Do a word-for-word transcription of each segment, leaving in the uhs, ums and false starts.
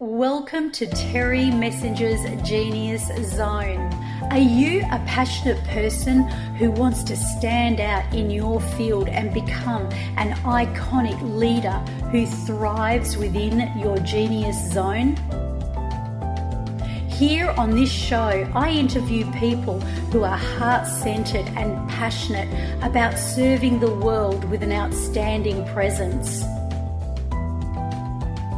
Welcome to Terry Messenger's Genius Zone. Are you a passionate person who wants to stand out in your field and become an iconic leader who thrives within your genius zone? Here on this show, I interview people who are heart-centered and passionate about serving the world with an outstanding presence.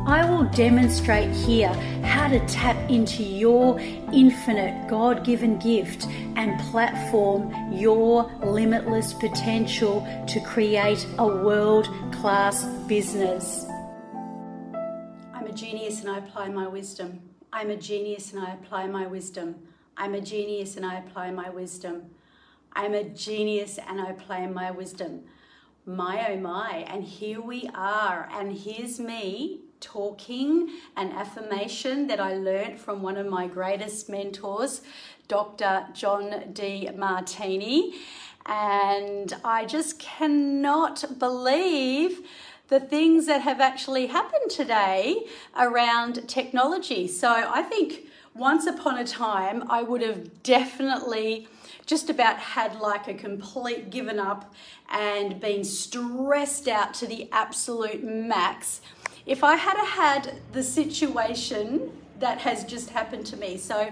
I will demonstrate here how to tap into your infinite God-given gift and platform your limitless potential to create a world-class business. I'm a genius and I apply my wisdom. I'm a genius and I apply my wisdom. I'm a genius and I apply my wisdom. I'm a genius and I apply my wisdom. My oh my, and here we are, and here's me talking an affirmation that I learned from one of my greatest mentors, Doctor John Demartini, and I just cannot believe the things that have actually happened today around technology. So I think once upon a time I would have definitely just about had like a complete given up and been stressed out to the absolute max if I had had the situation that has just happened to me. So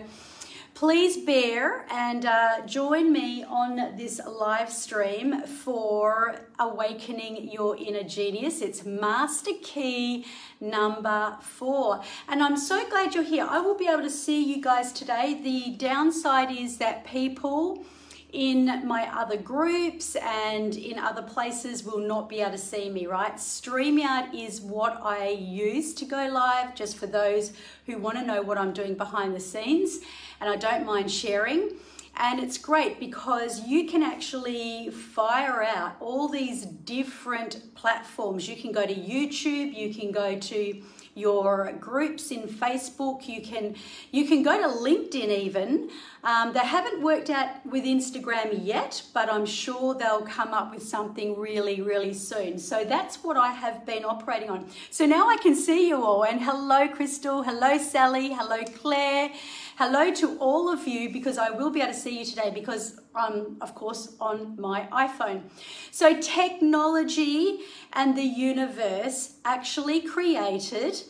please bear and uh, join me on this live stream for Awakening Your Inner Genius. It's master key number four. And I'm so glad you're here. I will be able to see you guys today. The downside is that people in my other groups and in other places will not be able to see me, right? StreamYard is what I use to go live, just for those who want to know what I'm doing behind the scenes, and I don't mind sharing. And it's great because you can actually fire out all these different platforms. You can go to YouTube, you can go to your groups in Facebook, you can you can go to LinkedIn even. Um, they haven't worked out with Instagram yet, but I'm sure they'll come up with something really, really soon. So that's what I have been operating on. So now I can see you all, and hello Crystal, hello Sally, hello Claire, hello to all of you, because I will be able to see you today because I'm, of course, on my iPhone. So technology and the universe actually created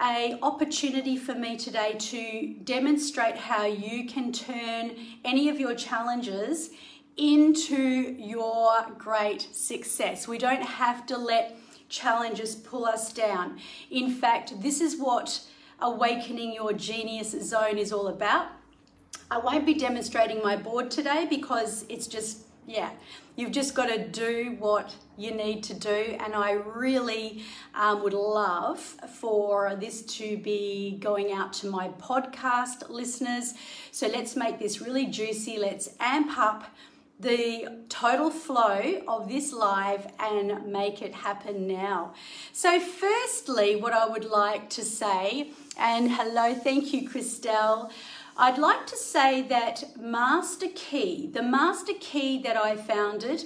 an opportunity for me today to demonstrate how you can turn any of your challenges into your great success. We don't have to let challenges pull us down. In fact, this is what Awakening Your Genius Zone is all about. I won't be demonstrating my board today because it's just, yeah, you've just got to do what you need to do. And I really um, would love for this to be going out to my podcast listeners. So let's make this really juicy. Let's amp up the total flow of this live and make it happen now. So firstly, what I would like to say, and hello, thank you, Christelle. I'd like to say that Master Key, the Master Key that I founded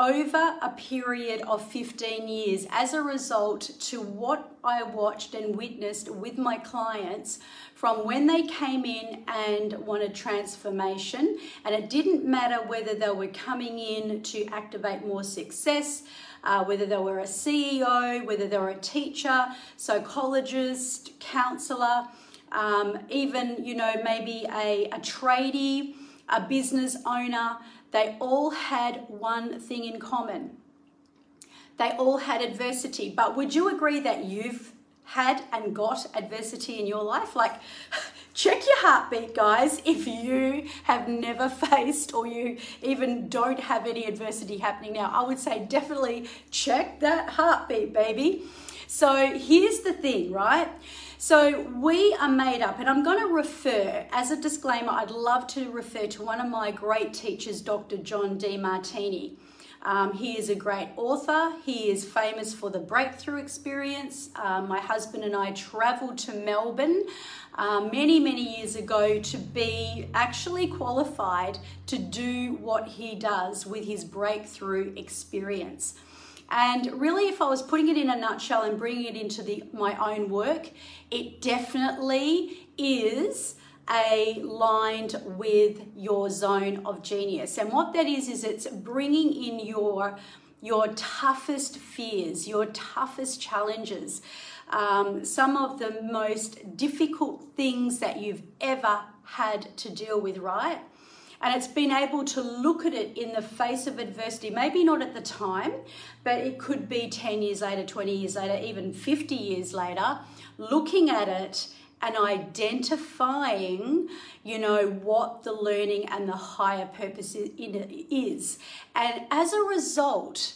over a period of fifteen years as a result to what I watched and witnessed with my clients from when they came in and wanted transformation, and it didn't matter whether they were coming in to activate more success, uh, whether they were a C E O, whether they were a teacher, psychologist, counselor, Um, even, you know, maybe a, a tradie, a business owner. They all had one thing in common. They all had adversity. But would you agree that you've had and got adversity in your life? Like, check your heartbeat, guys, if you have never faced or you even don't have any adversity happening now. I would say definitely check that heartbeat, baby. So here's the thing, right? So we are made up, and I'm going to refer, as a disclaimer, I'd love to refer to one of my great teachers, Doctor John Demartini. Um, he is a great author. He is famous for the breakthrough experience. Uh, my husband and I traveled to Melbourne uh, many, many years ago to be actually qualified to do what he does with his breakthrough experience. And really, if I was putting it in a nutshell and bringing it into the, my own work, it definitely is aligned with your zone of genius. And what that is, is it's bringing in your, your toughest fears, your toughest challenges, um, some of the most difficult things that you've ever had to deal with, right? And it's been able to look at it in the face of adversity, maybe not at the time, but it could be ten years later, twenty years later, even fifty years later, looking at it and identifying, you know, what the learning and the higher purpose in it is. And as a result,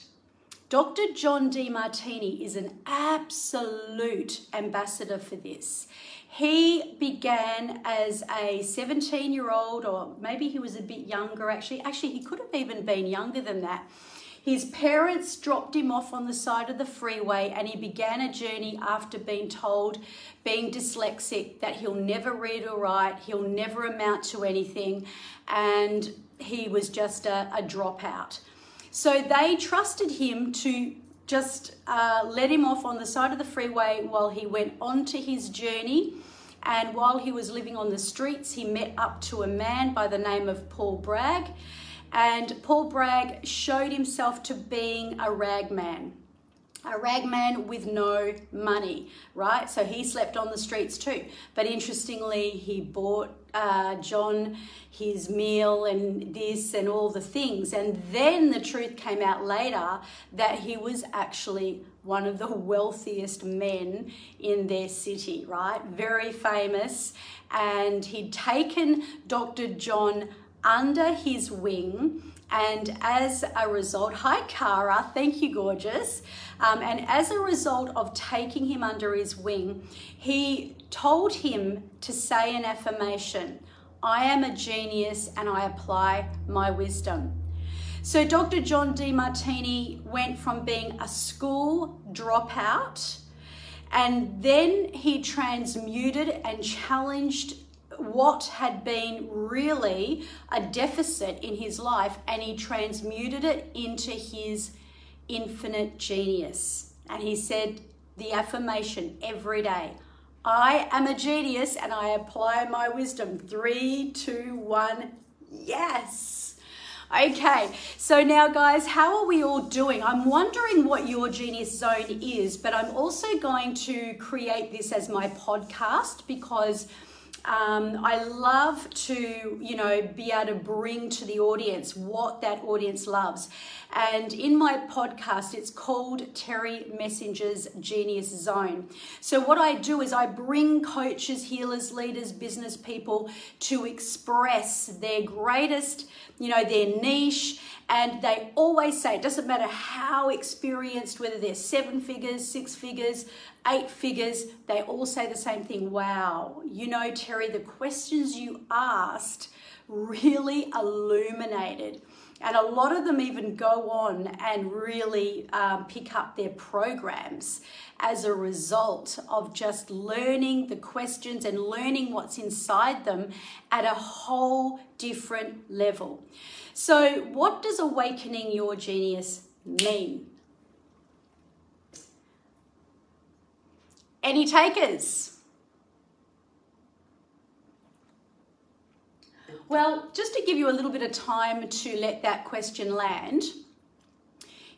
Doctor John Demartini is an absolute ambassador for this. He began as a seventeen-year-old, or maybe he was a bit younger, actually. Actually, he could have even been younger than that. His parents dropped him off on the side of the freeway, and he began a journey after being told, being dyslexic, that he'll never read or write, he'll never amount to anything, and he was just a, a dropout. So they trusted him to just uh, let him off on the side of the freeway while he went on to his journey. And while he was living on the streets, he met up to a man by the name of Paul Bragg. And Paul Bragg showed himself to being a ragman, a ragman with no money, right? So he slept on the streets too. But interestingly, he bought uh, John his meal and this and all the things. And then the truth came out later that he was actually one of the wealthiest men in their city, right? Very famous. And he'd taken Doctor John under his wing, and as a result, hi Cara, thank you gorgeous, um, and as a result of taking him under his wing, he told him to say an affirmation: I am a genius and I apply my wisdom. So Doctor John Demartini went from being a school dropout, and then he transmuted and challenged what had been really a deficit in his life, and he transmuted it into his infinite genius. And he said the affirmation every day: I am a genius and I apply my wisdom. Three two one, yes. Okay, so now guys, how are we all doing? I'm wondering what your genius zone is, but I'm also going to create this as my podcast, because Um, I love to, you know, be able to bring to the audience what that audience loves. And in my podcast, it's called Terry Messenger's Genius Zone. So what I do is I bring coaches, healers, leaders, business people to express their greatest, you know, their niche. And they always say, it doesn't matter how experienced, whether they're seven figures, six figures, eight figures, they all say the same thing: wow, you know, Terry, the questions you asked really illuminated. And a lot of them even go on and really um, pick up their programs as a result of just learning the questions and learning what's inside them at a whole different level. So what does awakening your genius mean? Any takers? Well, just to give you a little bit of time to let that question land,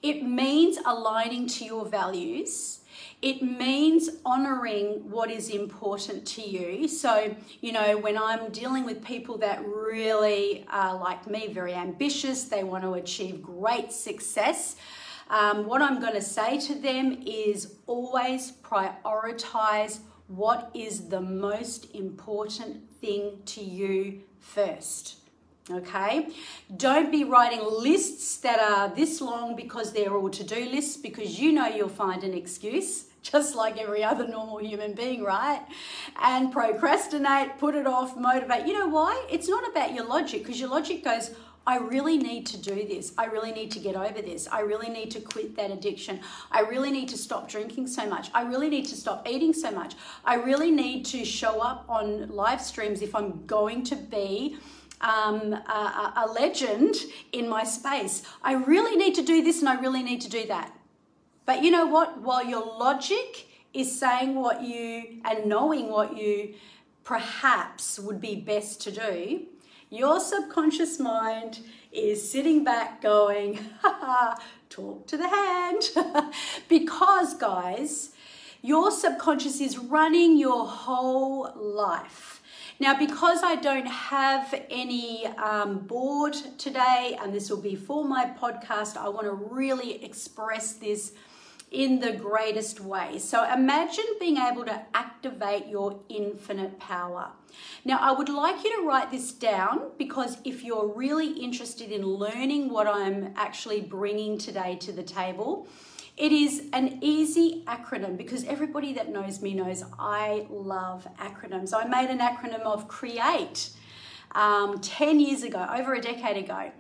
it means aligning to your values. It means honoring what is important to you. So, you know, when I'm dealing with people that really are like me, very ambitious, they want to achieve great success, um, what I'm going to say to them is always prioritize what is the most important thing to you first. Okay, don't be writing lists that are this long, because they're all to-do lists, because you know you'll find an excuse, just like every other normal human being, right? And procrastinate, put it off, motivate. You know why? It's not about your logic, because your logic goes, I really need to do this. I really need to get over this. I really need to quit that addiction. I really need to stop drinking so much. I really need to stop eating so much. I really need to show up on live streams if I'm going to be Um, a, a legend in my space. I really need to do this and I really need to do that. But you know what? While your logic is saying what you and knowing what you perhaps would be best to do, your subconscious mind is sitting back going, ha ha, talk to the hand. Because, guys, your subconscious is running your whole life. Now, because I don't have any um, board today, and this will be for my podcast, I want to really express this in the greatest way. So imagine being able to activate your infinite power. Now, I would like you to write this down, because if you're really interested in learning what I'm actually bringing today to the table, it is an easy acronym, because everybody that knows me knows I love acronyms. I made an acronym of CREATE um, ten years ago, over a decade ago.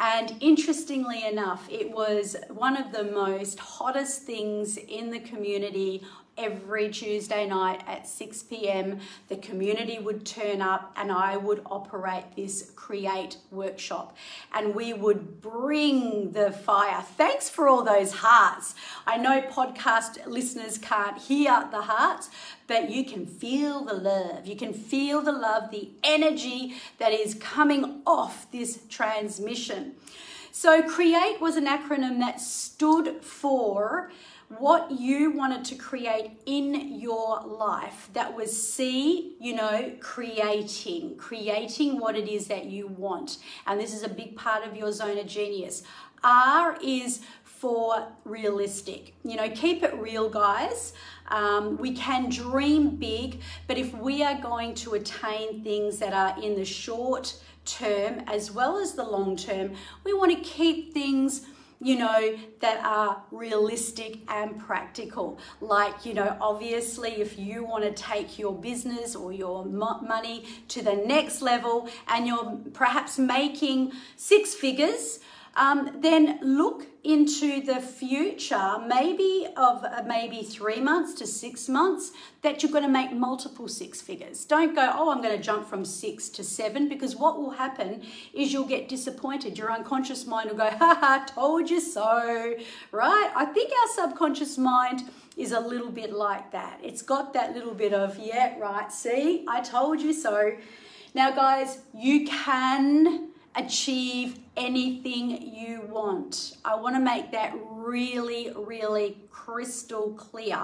And interestingly enough, it was one of the most hottest things in the community. Every Tuesday night at six p m, the community would turn up and I would operate this CREATE workshop, and we would bring the fire. Thanks for all those hearts. I know podcast listeners can't hear the hearts, but you can feel the love. You can feel the love, the energy that is coming off this transmission. So CREATE was an acronym that stood for what you wanted to create in your life. That was C, you know, creating, creating what it is that you want. And this is a big part of your zone of genius. R is for realistic. You know, keep it real, guys. Um, we can dream big, but if we are going to attain things that are in the short term as well as the long term, we want to keep things, you know, that are realistic and practical. Like, you know, obviously if you want to take your business or your money to the next level and you're perhaps making six figures, um, then look into the future, maybe of uh, maybe three months to six months, that you're going to make multiple six figures. Don't go, oh, I'm going to jump from six to seven, because what will happen is you'll get disappointed. Your unconscious mind will go, ha ha, told you so, right? I think our subconscious mind is a little bit like that. It's got that little bit of, yeah, right, see, I told you so. Now, guys, you can achieve anything you want. I want to make that really, really crystal clear.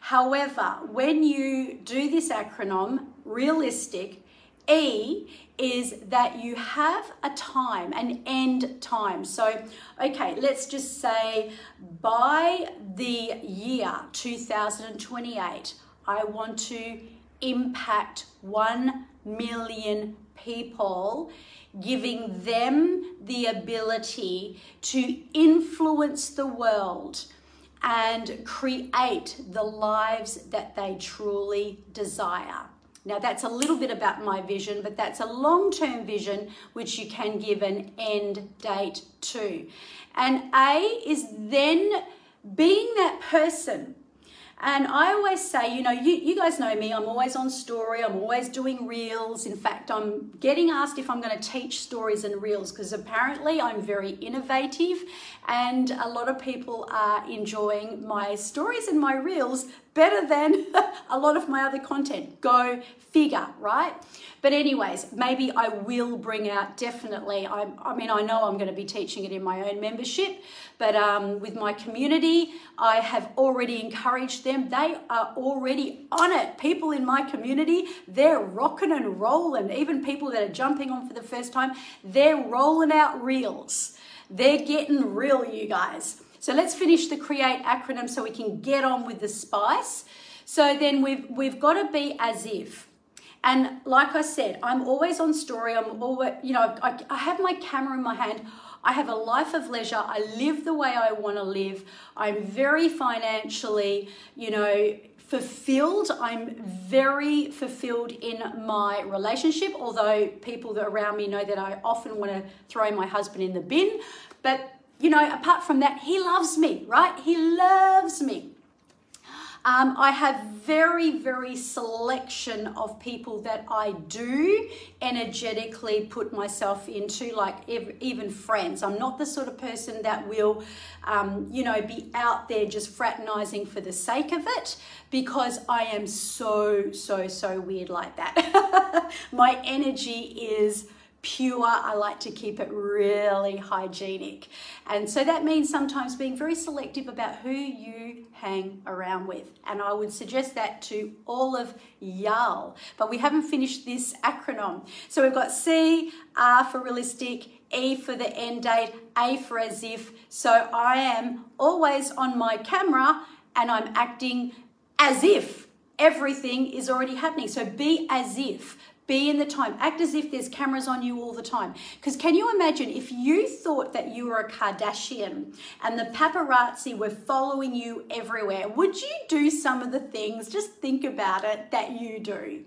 However, when you do this acronym, realistic, E is that you have a time, an end time. So, okay, let's just say by the year two thousand twenty-eight, I want to impact one million people, giving them the ability to influence the world and create the lives that they truly desire. Now, that's a little bit about my vision, but that's a long-term vision which you can give an end date to. And A is then being that person. And I always say, you know, you, you guys know me, I'm always on story, I'm always doing reels. In fact, I'm getting asked if I'm going to teach stories and reels, because apparently I'm very innovative and a lot of people are enjoying my stories and my reels better than a lot of my other content. Go figure, right? But anyways, maybe I will bring out, definitely, I, I mean, I know I'm going to be teaching it in my own membership, but um, with my community, I have already encouraged them. They are already on it. People in my community, they're rocking and rolling. Even people that are jumping on for the first time, they're rolling out reels. They're getting real, you guys. So let's finish the CREATE acronym so we can get on with the spice. So then we've we've got to be as if. And like I said, I'm always on story. I'm always, you know, I, I have my camera in my hand. I have a life of leisure. I live the way I want to live. I'm very financially, you know, fulfilled. I'm very fulfilled in my relationship, although people that around me know that I often want to throw my husband in the bin. But you know, apart from that, he loves me, right? He loves me. Um, I have very, very selection of people that I do energetically put myself into, like every, even friends. I'm not the sort of person that will, um, you know, be out there just fraternizing for the sake of it, because I am so, so, so weird like that. My energy is pure. I like to keep it really hygienic, and so that means sometimes being very selective about who you hang around with, and I would suggest that to all of y'all. But we haven't finished this acronym, so we've got C, R for realistic, E for the end date, A for as if. So I am always on my camera and I'm acting as if everything is already happening. So be as if. Be in the time. Act as if there's cameras on you all the time. Because can you imagine if you thought that you were a Kardashian and the paparazzi were following you everywhere? Would you do some of the things, just think about it, that you do?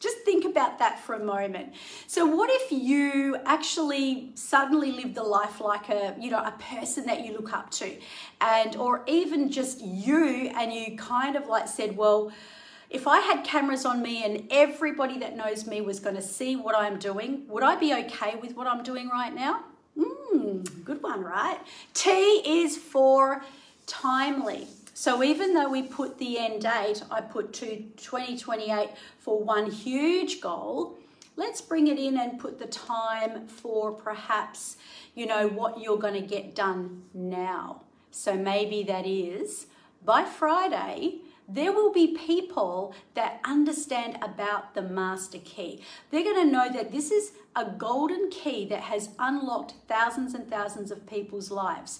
Just think about that for a moment. So what if you actually suddenly live the life like a, you know, a person that you look up to, and or even just you, and you kind of like said, well, if I had cameras on me and everybody that knows me was going to see what I'm doing, would I be okay with what I'm doing right now? Mmm, good one, right? T is for timely. So even though we put the end date, I put to twenty twenty-eight for one huge goal. Let's bring it in and put the time for perhaps, you know, what you're going to get done now. So maybe that is by Friday, there will be people that understand about the master key. They're going to know that this is a golden key that has unlocked thousands and thousands of people's lives.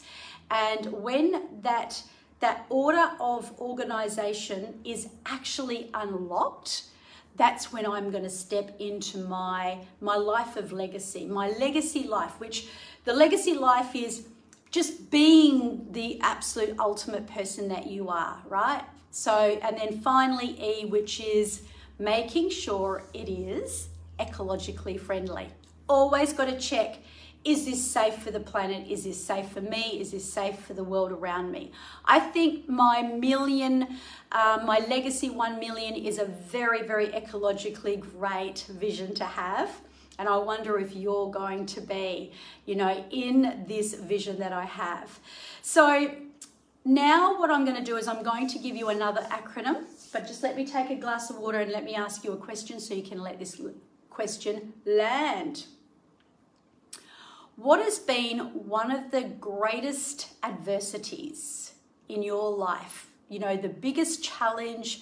And when that, that order of organization is actually unlocked, that's when I'm going to step into my, my life of legacy, my legacy life, which the legacy life is just being the absolute ultimate person that you are, right? So, and then finally E, which is making sure it is ecologically friendly. Always got to check, is this safe for the planet? Is this safe for me? Is this safe for the world around me? I think my million, uh, my legacy one million is a very, very ecologically great vision to have. And I wonder if you're going to be, you know, in this vision that I have. So now what I'm going to do is I'm going to give you another acronym, but just let me take a glass of water and let me ask you a question so you can let this question land. What has been one of the greatest adversities in your life? You know, the biggest challenge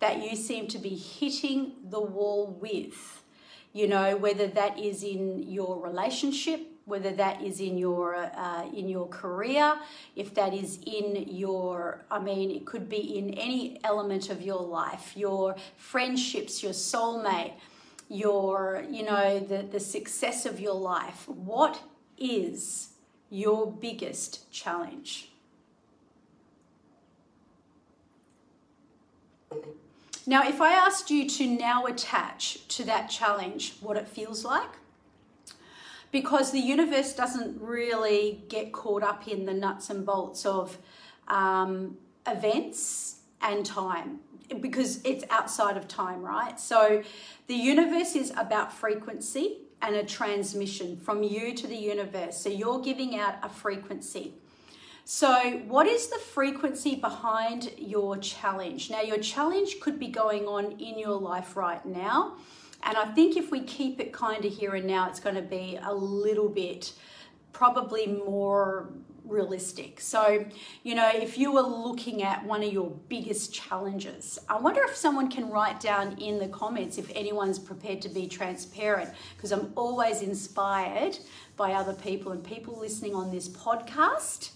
that you seem to be hitting the wall with, you know, whether that is in your relationship, whether that is in your uh, in your career, if that is in your, I mean, it could be in any element of your life, your friendships, your soulmate, your, you know, the, the success of your life. What is your biggest challenge? Now, if I asked you to now attach to that challenge what it feels like, because the universe doesn't really get caught up in the nuts and bolts of um, events and time, because it's outside of time, right? So the universe is about frequency and a transmission from you to the universe. So you're giving out a frequency. So what is the frequency behind your challenge? Now, your challenge could be going on in your life right now. And I think if we keep it kind of here and now, it's going to be a little bit probably more realistic. So, you know, if you were looking at one of your biggest challenges, I wonder if someone can write down in the comments if anyone's prepared to be transparent, because I'm always inspired by other people and people listening on this podcast.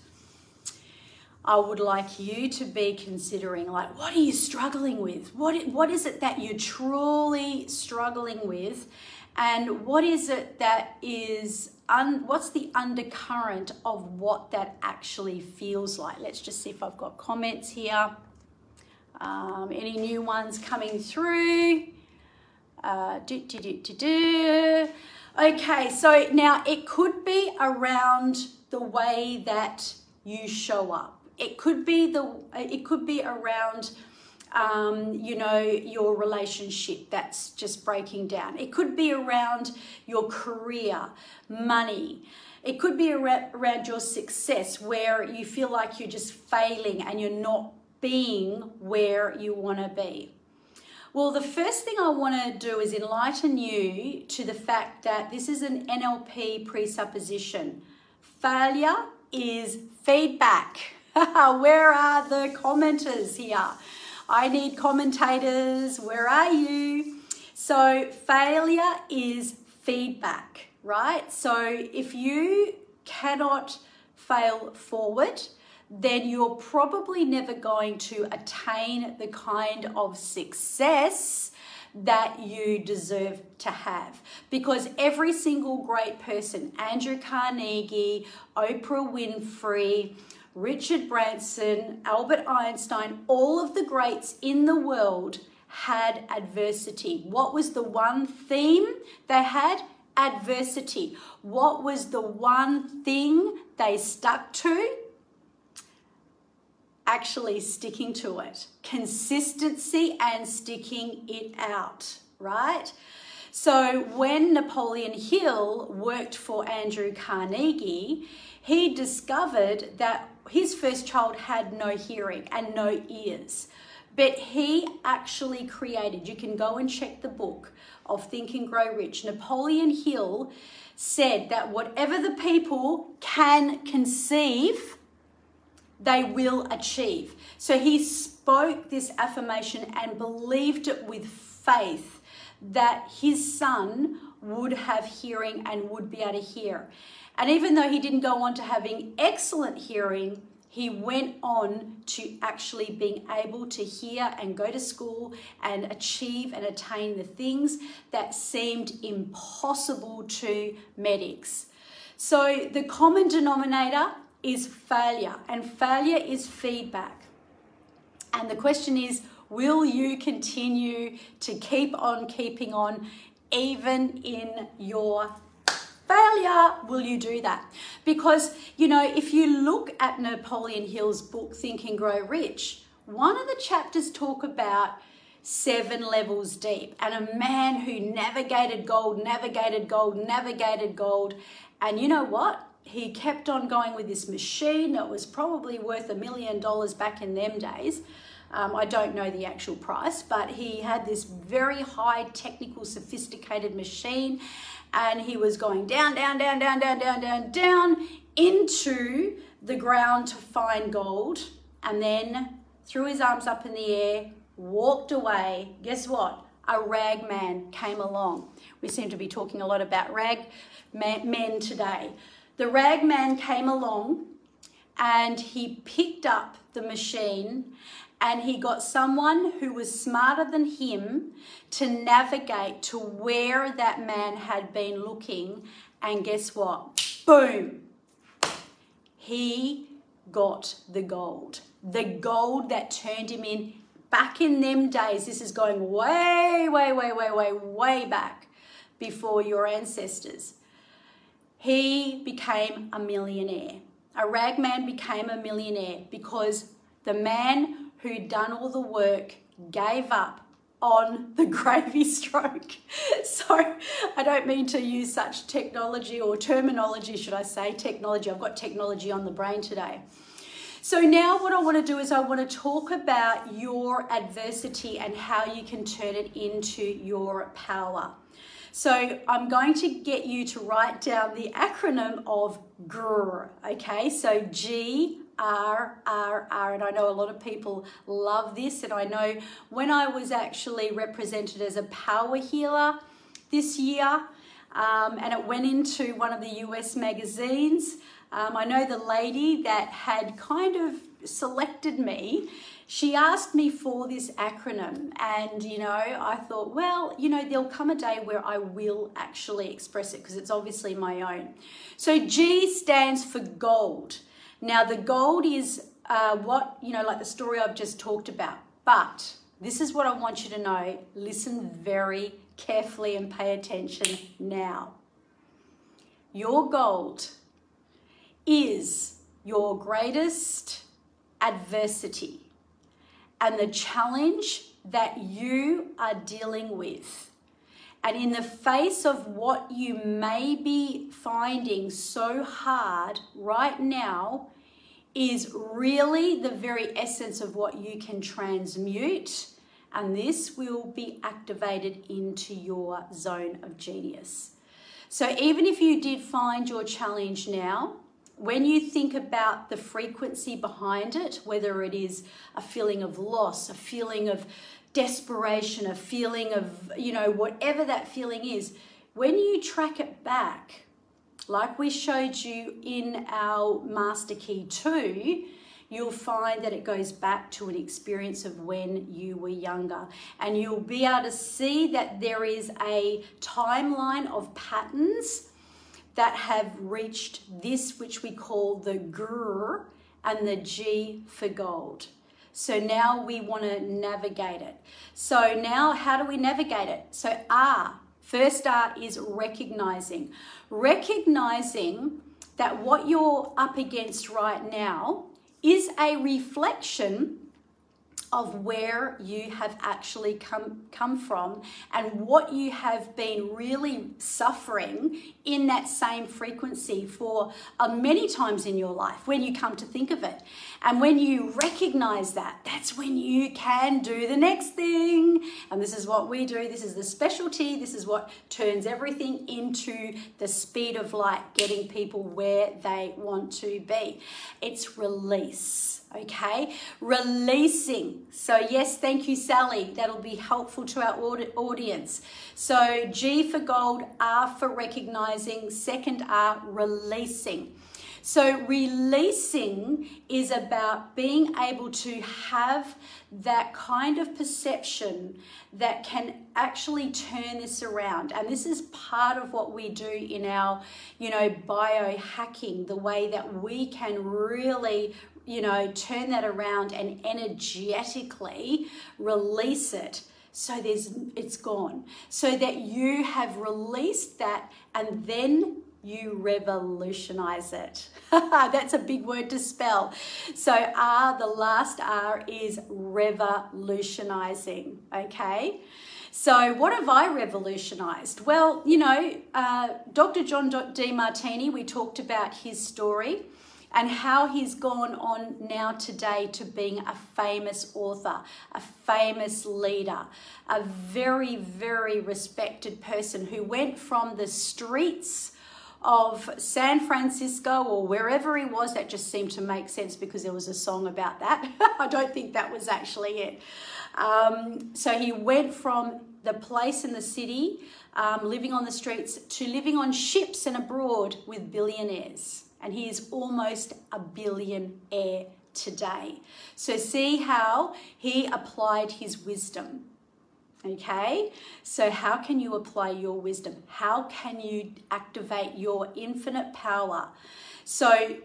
I would like you to be considering, like, what are you struggling with? What, what is it that you're truly struggling with? And what is it that is, un, what's the undercurrent of what that actually feels like? Let's just see if I've got comments here. Um, any new ones coming through? Uh, do, do, do, do, do. Okay, so now it could be around the way that you show up. It could be the, it could be around um, you know, your relationship that's just breaking down. It could be around your career, money. It could be around your success, where you feel like you're just failing and you're not being where you want to be. Well, the first thing I want to do is enlighten you to the fact that this is an N L P presupposition. Failure is feedback. Where are the commenters here? I need commentators. Where are you? So failure is feedback, right? So if you cannot fail forward, then you're probably never going to attain the kind of success that you deserve to have. Because every single great person, Andrew Carnegie, Oprah Winfrey, Richard Branson, Albert Einstein, all of the greats in the world had adversity. What was the one theme they had? Adversity. What was the one thing they stuck to? Actually sticking to it. Consistency and sticking it out, right? So when Napoleon Hill worked for Andrew Carnegie, he discovered that his first child had no hearing and no ears, but he actually created, you can go and check the book of Think and Grow Rich. Napoleon Hill said that whatever the people can conceive, they will achieve. So he spoke this affirmation and believed it with faith that his son would have hearing and would be able to hear. And even though he didn't go on to having excellent hearing, he went on to actually being able to hear and go to school and achieve and attain the things that seemed impossible to medics. So the common denominator is failure, and failure is feedback. And the question is, will you continue to keep on keeping on even in your failure? Will you do that? Because, you know, if you look at Napoleon Hill's book, Think and Grow Rich, one of the chapters talk about seven levels deep and a man who navigated gold, navigated gold, navigated gold. And you know what? He kept on going with this machine that was probably worth a million dollars back in them days. Um, I don't know the actual price, but he had this very high technical sophisticated machine, and he was going down, down, down, down, down, down, down, down into the ground to find gold, and then threw his arms up in the air, walked away. Guess what? A rag man came along. We seem to be talking a lot about rag men today. The rag man came along and he picked up the machine, and he got someone who was smarter than him to navigate to where that man had been looking. And guess what? Boom! He got the gold. The gold that turned him in back in them days. This is going way, way, way, way, way, way back before your ancestors. He became a millionaire. A ragman became a millionaire because the man who'd done all the work gave up on the gravy stroke. So I don't mean to use such technology or terminology, should I say, technology. I've got technology on the brain today. So now what I want to do is I want to talk about your adversity and how you can turn it into your power. So I'm going to get you to write down the acronym of G R R, okay? So G, R, R, R, and I know a lot of people love this, and I know when I was actually represented as a power healer this year, um, and it went into one of the U S magazines, um, I know the lady that had kind of selected me, she asked me for this acronym, and, you know, I thought, well, you know, there'll come a day where I will actually express it because it's obviously my own. So G stands for gold. Now, the gold is uh, what, you know, like the story I've just talked about. But this is what I want you to know. Listen very carefully and pay attention now. Your gold is your greatest adversity. and the challenge that you are dealing with. And in the face of what you may be finding so hard right now is really the very essence of what you can transmute. And this will be activated into your zone of genius. So even if you did find your challenge now, when you think about the frequency behind it, whether it is a feeling of loss, a feeling of desperation, a feeling of, you know, whatever that feeling is, when you track it back, like we showed you in our Master Key two, you'll find that it goes back to an experience of when you were younger. And you'll be able to see that there is a timeline of patterns that have reached this, which we call the G R and the G for gold. So now we want to navigate it. So now how do we navigate it? So R, first R is recognizing. Recognizing that what you're up against right now is a reflection of where you have actually come, come from and what you have been really suffering in that same frequency for uh, many times in your life when you come to think of it. And when you recognize that, that's when you can do the next thing. And this is what we do. This is the specialty. This is what turns everything into the speed of light, getting people where they want to be. It's release. Okay, releasing. So yes, thank you, Sally. That'll be helpful to our audience. So G for gold, R for recognizing, second R, releasing. So releasing is about being able to have that kind of perception that can actually turn this around. And this is part of what we do in our, you know, biohacking, the way that we can really, you know, turn that around and energetically release it so there's it's gone. So that you have released that and then you revolutionize it. That's a big word to spell. So R, the last R is revolutionizing, okay? So what have I revolutionized? Well, you know, uh, Doctor John Demartini, we talked about his story and how he's gone on now today to being a famous author, a famous leader, a very, very respected person who went from the streets of San Francisco or wherever he was. That just seemed to make sense because there was a song about that. I don't think that was actually it. Um, so he went from the place in the city, um, living on the streets, to living on ships and abroad with billionaires. And he is almost a billionaire today. So see how he applied his wisdom. Okay, so how can you apply your wisdom? How can you activate your infinite power? So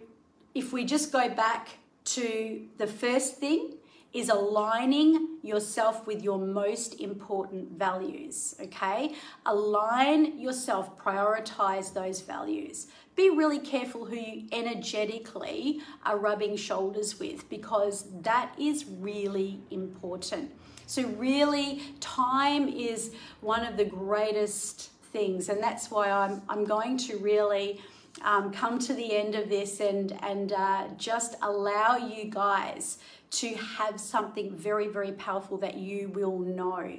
if we just go back to the first thing is aligning yourself with your most important values, okay? Align yourself, prioritize those values. Be really careful who you energetically are rubbing shoulders with because that is really important. So really, time is one of the greatest things, and that's why I'm, I'm going to really um, come to the end of this and, and uh, just allow you guys to have something very, very powerful that you will know.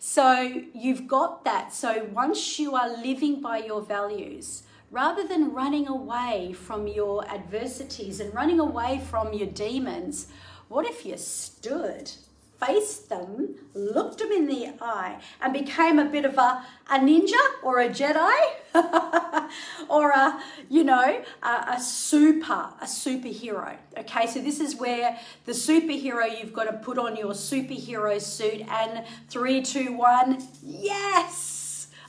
So you've got that. So once you are living by your values, rather than running away from your adversities and running away from your demons, what if you stood, faced them, looked them in the eye, and became a bit of a, a ninja or a Jedi or a, you know, a, a super, a superhero. Okay, so this is where the superhero, you've got to put on your superhero suit and three, two, one, yes!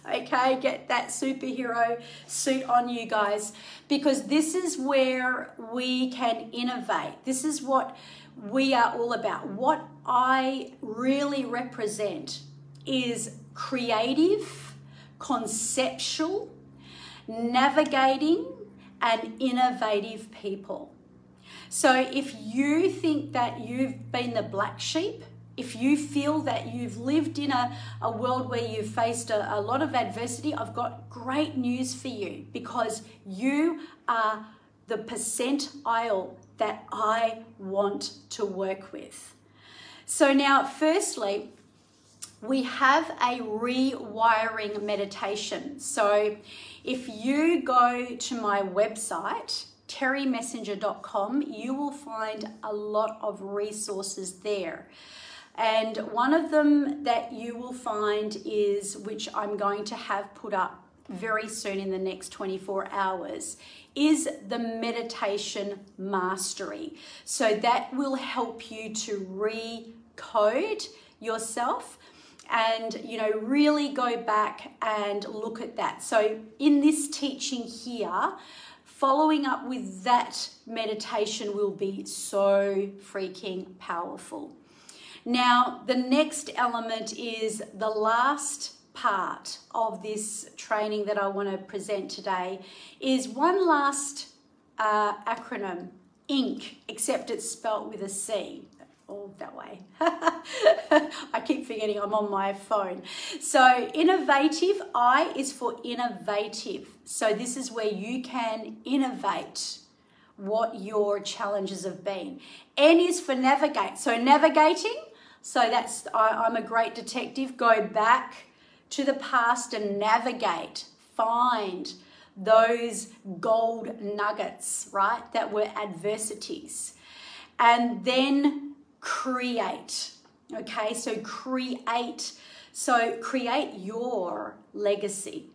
Okay, get that superhero suit on you guys, because this is where we can innovate. This is what we are all about. What I really represent is creative, conceptual, navigating, and innovative people. So if you think that you've been the black sheep, if you feel that you've lived in a, a world where you've faced a, a lot of adversity, I've got great news for you, because you are the percentile that I want to work with. So now, firstly, we have a rewiring meditation. So if you go to my website, terry messenger dot com, you will find a lot of resources there. And one of them that you will find is, which I'm going to have put up very soon in the next twenty-four hours, is the meditation mastery. So that will help you to recode yourself and, you know, really go back and look at that. So in this teaching here, following up with that meditation will be so freaking powerful. Now, the next element is the last part of this training that I want to present today is one last uh, acronym, I N C, except it's spelt with a C. All that way. I keep forgetting I'm on my phone. So innovative, I is for innovative. So this is where you can innovate what your challenges have been. N is for navigate. So navigating, so that's, I, I'm a great detective, go back to the past and navigate, find those gold nuggets, right, that were adversities. And then create, okay? So create, so create your legacy.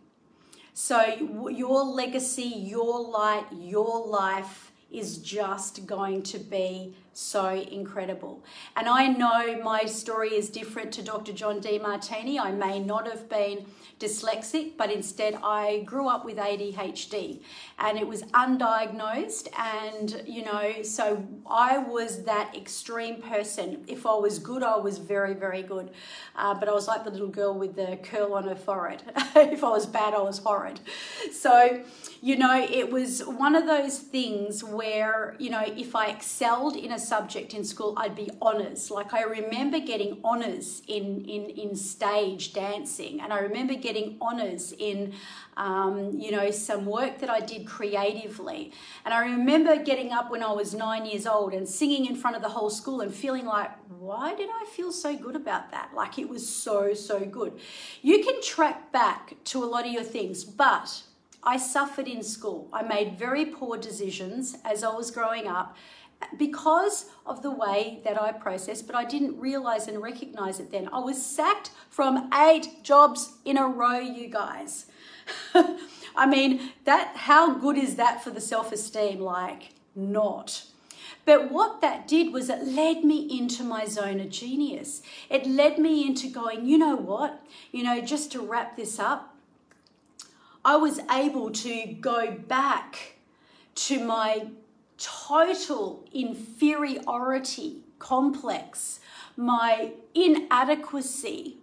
So your legacy, your light, your life is just going to be so incredible. And I know my story is different to Doctor John Demartini. I may not have been dyslexic, but instead I grew up with A D H D and it was undiagnosed. And, you know, so I was that extreme person. If I was good, I was very, very good. Uh, but I was like the little girl with the curl on her forehead. If I was bad, I was horrid. So, you know, it was one of those things where, you know, if I excelled in a subject in school, I'd be honors. Like I remember getting honors in, in, in stage dancing, and I remember getting honors in, um, you know, some work that I did creatively. And I remember getting up when I was nine years old and singing in front of the whole school and feeling like, why did I feel so good about that? Like it was so, so good. You can track back to a lot of your things, but I suffered in school. I made very poor decisions as I was growing up, because of the way that I processed, but I didn't realize and recognize it then. I was sacked from eight jobs in a row, you guys. I mean, that, how good is that for the self-esteem? Like, not. But what that did was it led me into my zone of genius. It led me into going, you know what? You know, just to wrap this up, I was able to go back to my total inferiority complex, my inadequacy,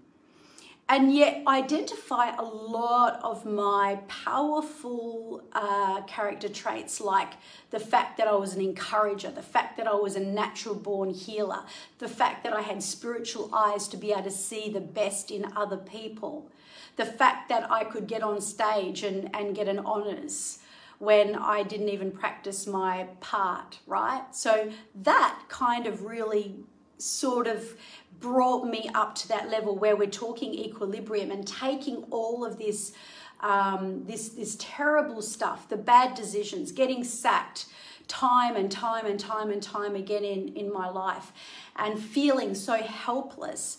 and yet identify a lot of my powerful uh, character traits, like the fact that I was an encourager, the fact that I was a natural born healer, the fact that I had spiritual eyes to be able to see the best in other people, the fact that I could get on stage and, and get an honors when I didn't even practice my part, right? So that kind of really sort of brought me up to that level where we're talking equilibrium and taking all of this, um, this, this terrible stuff, the bad decisions, getting sacked time and time and time and time again in, in my life and feeling so helpless.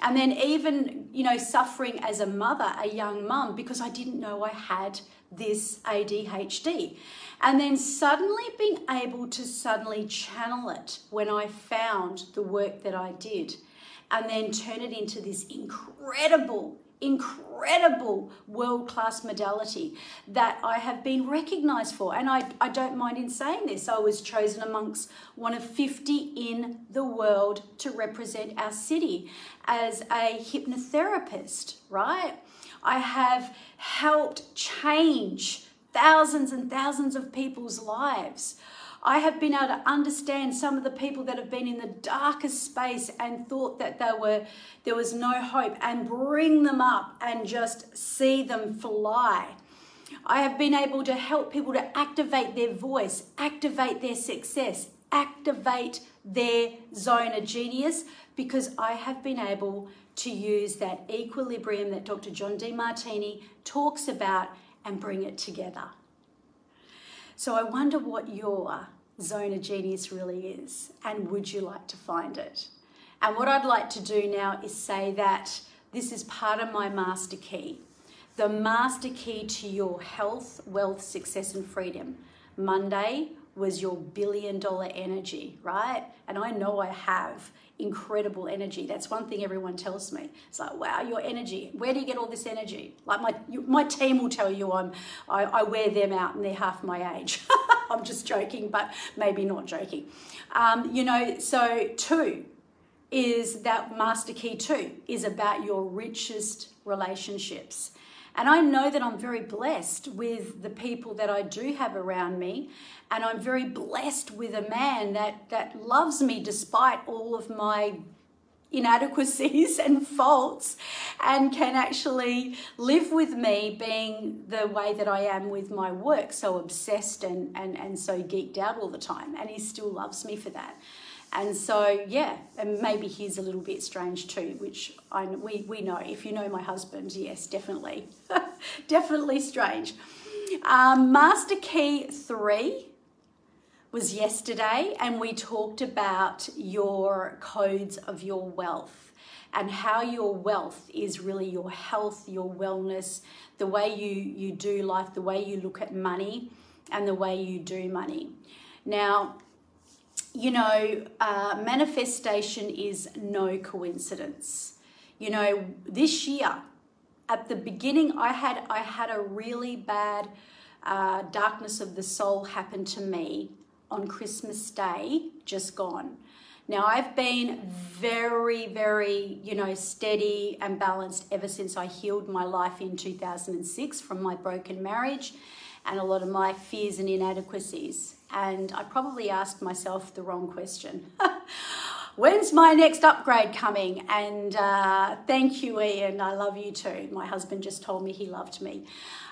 And then even, you know, suffering as a mother, a young mum, because I didn't know I had this A D H D. And then suddenly being able to suddenly channel it when I found the work that I did, and then turn it into this incredible, incredible world-class modality that I have been recognized for. And I, I don't mind in saying this, I was chosen amongst one of fifty in the world to represent our city as a hypnotherapist, right? I have helped change thousands and thousands of people's lives. I have been able to understand some of the people that have been in the darkest space and thought that they were, there was no hope, and bring them up and just see them fly. I have been able to help people to activate their voice, activate their success, activate their zone of genius, because I have been able to use that equilibrium that Doctor John Demartini talks about and bring it together. So I wonder what your zone of genius really is, and would you like to find it? And what I'd like to do now is say that this is part of my master key, the master key to your health, wealth, success, and freedom. Monday was your billion dollar energy, right? And I know I have incredible energy. That's one thing everyone tells me. It's like, wow, your energy. Where do you get all this energy? Like my my team will tell you I'm I, I wear them out, and they're half my age. I'm just joking, but maybe not joking. Um, you know, so two is that master key two is about your richest relationships. And I know that I'm very blessed with the people that I do have around me. And I'm very blessed with a man that, that loves me despite all of my inadequacies and faults, and can actually live with me being the way that I am with my work, so obsessed and, and, and so geeked out all the time. And he still loves me for that. And so, yeah, and maybe he's a little bit strange too, which I, we, we know. If you know my husband, yes, definitely. Definitely strange. Um, master key three was yesterday, and we talked about your codes of your wealth and how your wealth is really your health, your wellness, the way you, you do life, the way you look at money, and the way you do money. Now, you know, uh, manifestation is no coincidence. You know, this year, at the beginning, I had I had a really bad uh, darkness of the soul happen to me on Christmas Day, just gone. Now, I've been very, very, you know, steady and balanced ever since I healed my life in two thousand six from my broken marriage and a lot of my fears and inadequacies. And I probably asked myself the wrong question. When's my next upgrade coming? And uh, thank you, Ian. I love you too. My husband just told me he loved me,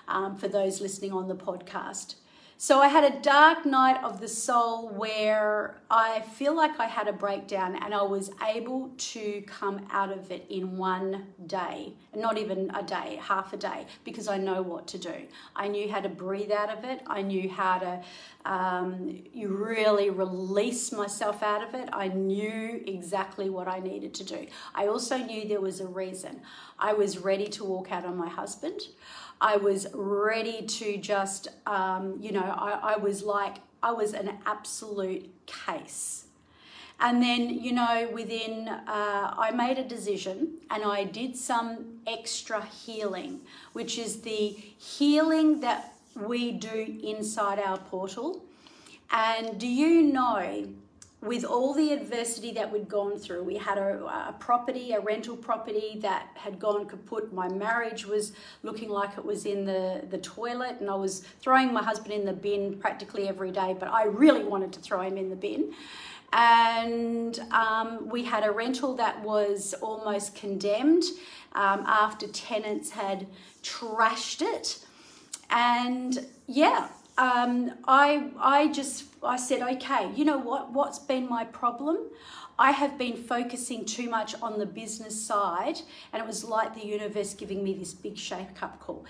um, for those listening on the podcast. So I had a dark night of the soul where I feel like I had a breakdown, and I was able to come out of it in one day, not even a day, half a day, because I know what to do. I knew how to breathe out of it. I knew how to um, you really release myself out of it. I knew exactly what I needed to do. I also knew there was a reason. I was ready to walk out on my husband. I was ready to just, um, you know, I, I was like, I was an absolute case. And then, you know, within, uh, I made a decision, and I did some extra healing, which is the healing that we do inside our portal. And do you know, with all the adversity that we'd gone through, we had a, a property, a rental property that had gone kaput. My marriage was looking like it was in the, the toilet, and I was throwing my husband in the bin practically every day, but I really wanted to throw him in the bin. And um, we had a rental that was almost condemned um, after tenants had trashed it. And yeah, Um, I, I just, I said, okay, you know what, what's been my problem? I have been focusing too much on the business side, and it was like the universe giving me this big shake-up call.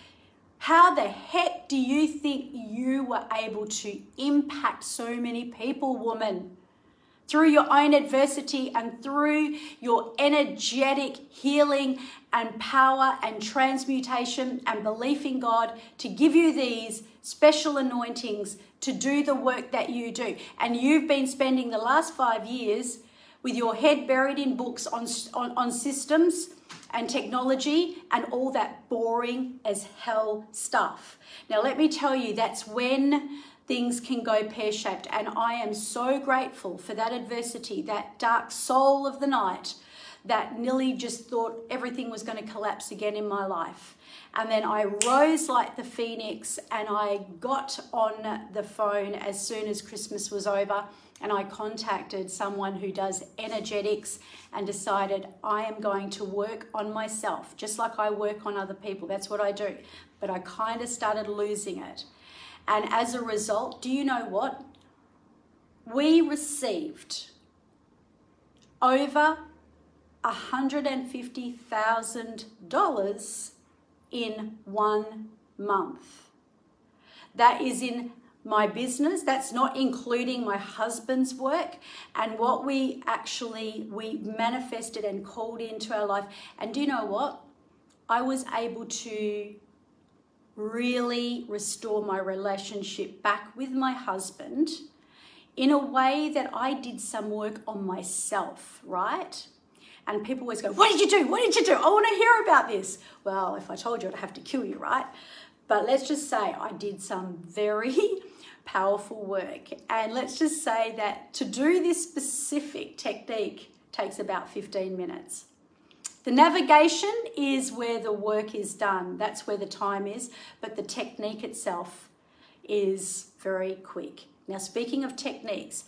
How the heck do you think you were able to impact so many people, woman? Through your own adversity and through your energetic healing and power and transmutation and belief in God to give you these special anointings to do the work that you do. And you've been spending the last five years with your head buried in books on, on, on systems and technology and all that boring as hell stuff. Now, let me tell you, that's when things can go pear-shaped. And I am so grateful for that adversity, that dark soul of the night that nearly just thought everything was going to collapse again in my life. And then I rose like the phoenix, and I got on the phone as soon as Christmas was over, and I contacted someone who does energetics and decided I am going to work on myself, just like I work on other people. That's what I do. But I kind of started losing it. And as a result, do you know what? We received over one hundred fifty thousand dollars in one month. That is in my business. That's not including my husband's work and what we actually, we manifested and called into our life. And do you know what? I was able to really restore my relationship back with my husband in a way that I did some work on myself, right? And people always go, what did you do? What did you do? I want to hear about this. Well, if I told you, I'd have to kill you, right? But let's just say I did some very powerful work. And let's just say that to do this specific technique takes about fifteen minutes. The navigation is where the work is done. That's where the time is. But the technique itself is very quick. Now, speaking of techniques,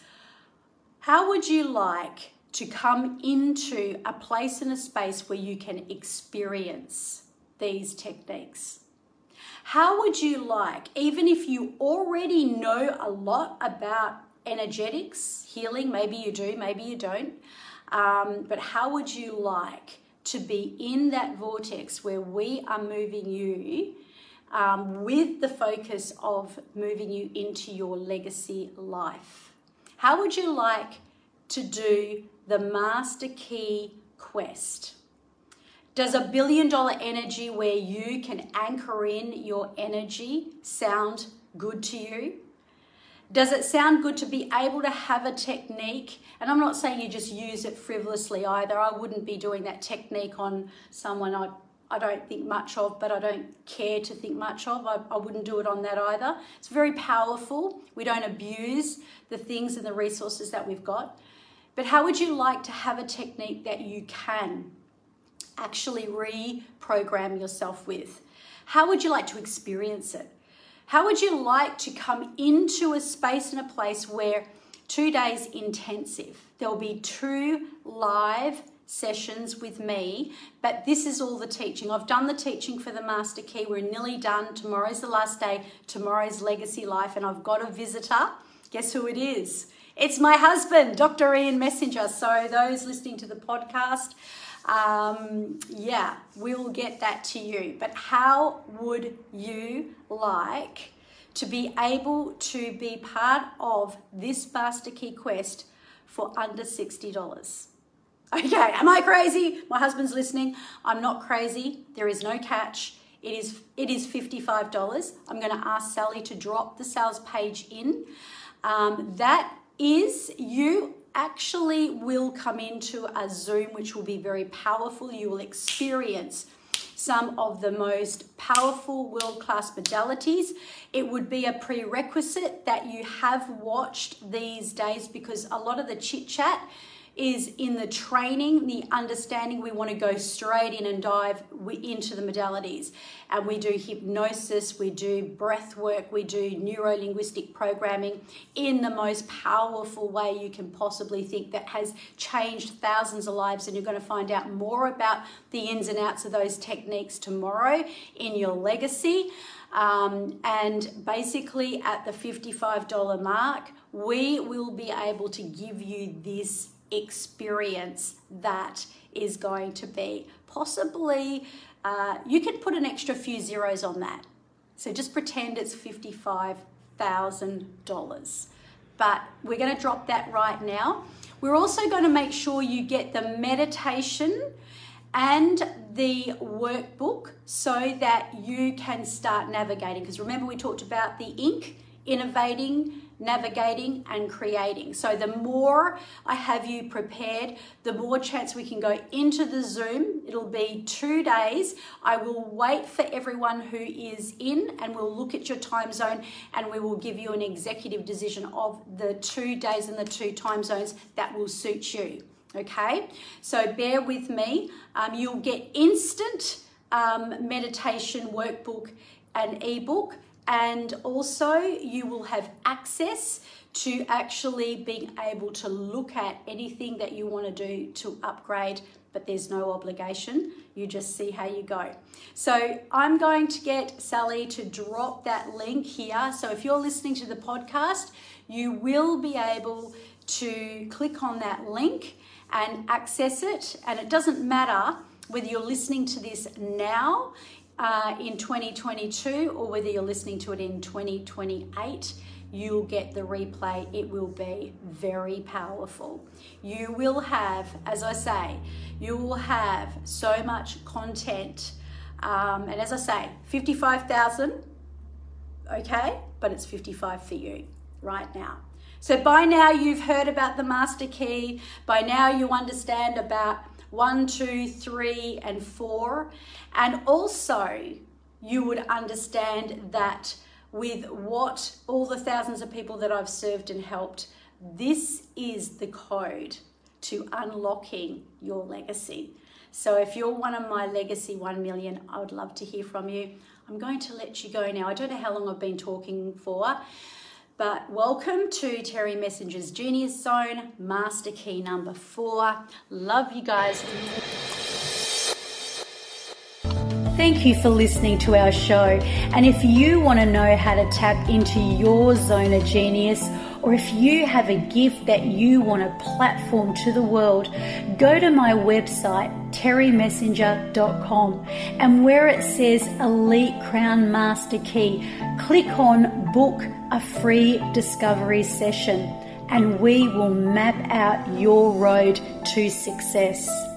how would you like to come into a place and a space where you can experience these techniques? How would you like, even if you already know a lot about energetics, healing, maybe you do, maybe you don't, um, but how would you like to be in that vortex where we are moving you um, with the focus of moving you into your legacy life? How would you like to do the master key quest? Does a billion dollar energy where you can anchor in your energy sound good to you? Does it sound good to be able to have a technique? And I'm not saying you just use it frivolously either. I wouldn't be doing that technique on someone I, I don't think much of, but I don't care to think much of. I, I wouldn't do it on that either. It's very powerful. We don't abuse the things and the resources that we've got. But how would you like to have a technique that you can actually reprogram yourself with? How would you like to experience it? How would you like to come into a space and a place where two days intensive, there'll be two live sessions with me, but this is all the teaching. I've done the teaching for the Master Key. We're nearly done. Tomorrow's the last day. Tomorrow's Legacy Life, and I've got a visitor. Guess who it is? It's my husband, Doctor Ian Messenger. So those listening to the podcast, um, yeah, we'll get that to you. But how would you like to be able to be part of this Master Key Quest for under sixty dollars? Okay, am I crazy? My husband's listening. I'm not crazy. There is no catch. It is, it is fifty-five dollars. I'm going to ask Sally to drop the sales page in. Um, that is, you actually will come into a Zoom, which will be very powerful. You will experience some of the most powerful world-class modalities. It would be a prerequisite that you have watched these days, because a lot of the chit-chat is in the training, the understanding. We want to go straight in and dive into the modalities. And we do hypnosis, we do breath work, we do neuro-linguistic programming in the most powerful way you can possibly think, that has changed thousands of lives. And you're going to find out more about the ins and outs of those techniques tomorrow in your legacy. Um, and basically at the fifty-five dollar mark, we will be able to give you this experience that is going to be possibly, uh, you could put an extra few zeros on that. So just pretend it's fifty-five thousand dollars. But we're going to drop that right now. We're also going to make sure you get the meditation and the workbook so that you can start navigating. Because remember, we talked about the ink, innovating, navigating and creating. So the more I have you prepared, the more chance we can go into the Zoom. It'll be two days. I will wait for everyone who is in, and we'll look at your time zone, and we will give you an executive decision of the two days and the two time zones that will suit you. okay? So bear with me. Um, you'll get instant um, meditation workbook and ebook, and also you will have access to actually being able to look at anything that you want to do to upgrade, but there's no obligation. You just see how you go. So I'm going to get Sally to drop that link here. So if you're listening to the podcast, you will be able to click on that link and access it. And it doesn't matter whether you're listening to this now uh, in twenty twenty-two or whether you're listening to it in twenty twenty-eight. You'll get the replay. It will be very powerful. You will have, as I say, you will have so much content. Um, and as I say, fifty-five thousand, okay? But it's fifty-five for you right now. So by now you've heard about the master key. By now you understand about one, two, three, and four. And also you would understand that with what all the thousands of people that I've served and helped, this is the code to unlocking your legacy. So if you're one of my legacy one million, I would love to hear from you. I'm going to let you go now. I don't know how long I've been talking for, but welcome to Terry Messenger's Genius Zone, Master Key number four. Love you guys. Thank you for listening to our show. And if you want to know how to tap into your zone of genius, or if you have a gift that you want to platform to the world, go to my website, terry messenger dot com, and where it says Elite Crown Master Key, click on book a free discovery session, and we will map out your road to success.